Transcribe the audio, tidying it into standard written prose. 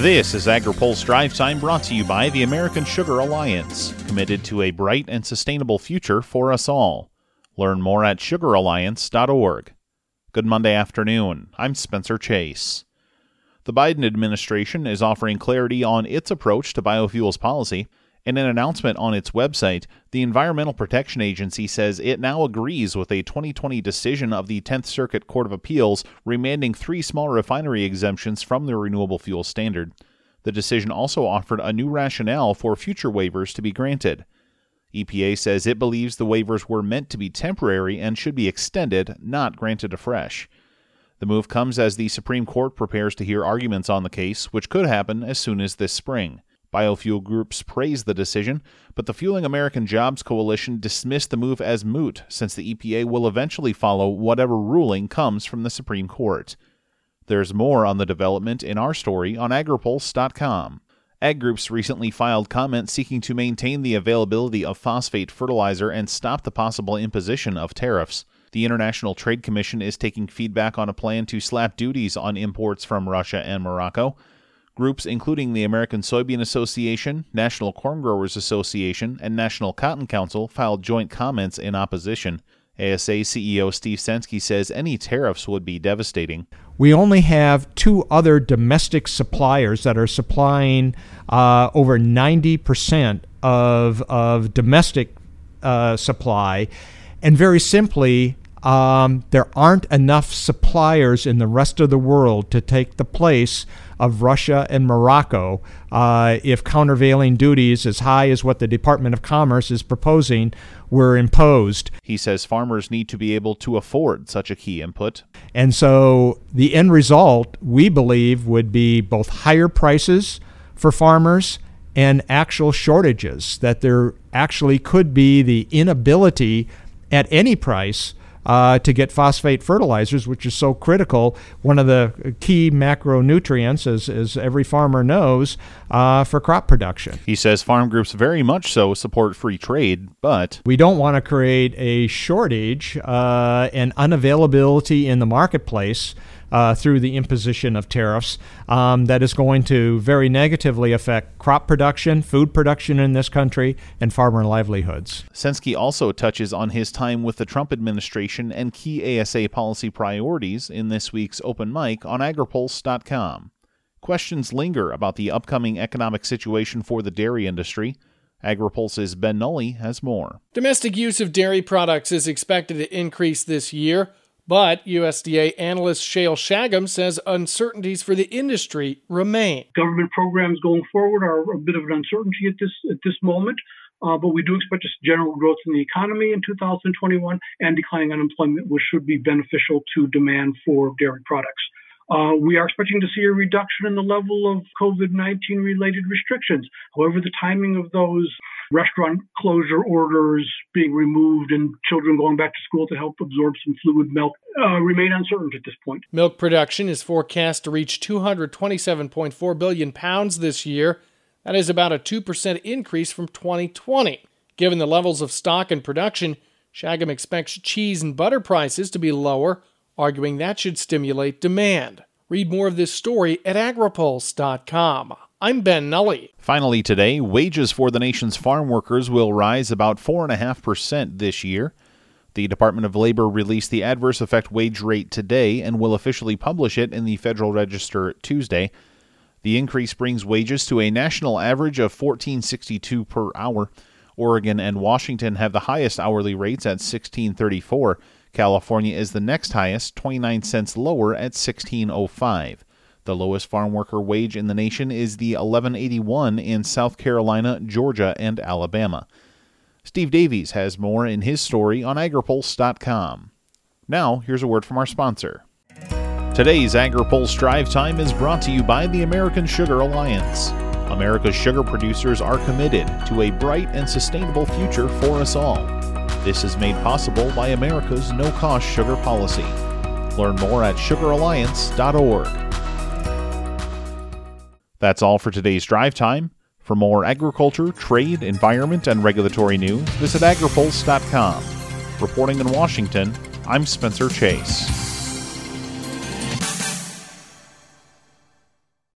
This is AgriPulse Drive Time, brought to you by the American Sugar Alliance, committed to a bright and sustainable future for us all. Learn more at sugaralliance.org. Good Monday afternoon. I'm Spencer Chase. The Biden administration is offering clarity on its approach to biofuels policy. In an announcement on its website, the Environmental Protection Agency says it now agrees with a 2020 decision of the 10th Circuit Court of Appeals remanding three small refinery exemptions from the renewable fuel standard. The decision also offered a new rationale for future waivers to be granted. EPA says it believes the waivers were meant to be temporary and should be extended, not granted afresh. The move comes as the Supreme Court prepares to hear arguments on the case, which could happen as soon as this spring. Biofuel groups praised the decision, but the Fueling American Jobs Coalition dismissed the move as moot, since the EPA will eventually follow whatever ruling comes from the Supreme Court. There's more on the development in our story on agripulse.com. Ag groups recently filed comments seeking to maintain the availability of phosphate fertilizer and stop the possible imposition of tariffs. The International Trade Commission is taking feedback on a plan to slap duties on imports from Russia and Morocco. Groups including the American Soybean Association, National Corn Growers Association, and National Cotton Council filed joint comments in opposition. ASA CEO Steve Censky says any tariffs would be devastating. We only have two other domestic suppliers that are supplying over 90% of domestic supply, and very simply, there aren't enough suppliers in the rest of the world to take the place of Russia and Morocco if countervailing duties as high as what the Department of Commerce is proposing were imposed. He says farmers need to be able to afford such a key input. And so the end result, we believe, would be both higher prices for farmers and actual shortages, that there actually could be the inability at any price to get phosphate fertilizers, which is so critical, one of the key macronutrients, as every farmer knows, for crop production. He says farm groups very much so support free trade, but we don't want to create a shortage and unavailability in the marketplace through the imposition of tariffs that is going to very negatively affect crop production, food production in this country, and farmer livelihoods. Censky also touches on his time with the Trump administration and key ASA policy priorities in this week's open mic on agripulse.com. Questions linger about the upcoming economic situation for the dairy industry. AgriPulse's Ben Nulli has more. Domestic use of dairy products is expected to increase this year, but USDA analyst Shale Shagam says uncertainties for the industry remain. Government programs going forward are a bit of an uncertainty at this moment, but we do expect just general growth in the economy in 2021 and declining unemployment, which should be beneficial to demand for dairy products. We are expecting to see a reduction in the level of COVID-19 related restrictions. However, the timing of those restaurant closure orders being removed and children going back to school to help absorb some fluid milk remain uncertain at this point. Milk production is forecast to reach 227.4 billion pounds this year. That is about a 2% increase from 2020. Given the levels of stock and production, Shagam expects cheese and butter prices to be lower, arguing that should stimulate demand. Read more of this story at agripulse.com. I'm Ben Nulli. Finally today, wages for the nation's farm workers will rise about 4.5% this year. The Department of Labor released the adverse effect wage rate today and will officially publish it in the Federal Register Tuesday. The increase brings wages to a national average of $14.62 per hour. Oregon and Washington have the highest hourly rates at $16.34. California is the next highest, 29 cents lower at $16.05. The lowest farm worker wage in the nation is the $11.81 in South Carolina, Georgia, and Alabama. Steve Davies has more in his story on agripulse.com. Now, here's a word from our sponsor. Today's AgriPulse Drive Time is brought to you by the American Sugar Alliance. America's sugar producers are committed to a bright and sustainable future for us all. This is made possible by America's no-cost sugar policy. Learn more at sugaralliance.org. That's all for today's Drive Time. For more agriculture, trade, environment, and regulatory news, visit agripulse.com. Reporting in Washington, I'm Spencer Chase.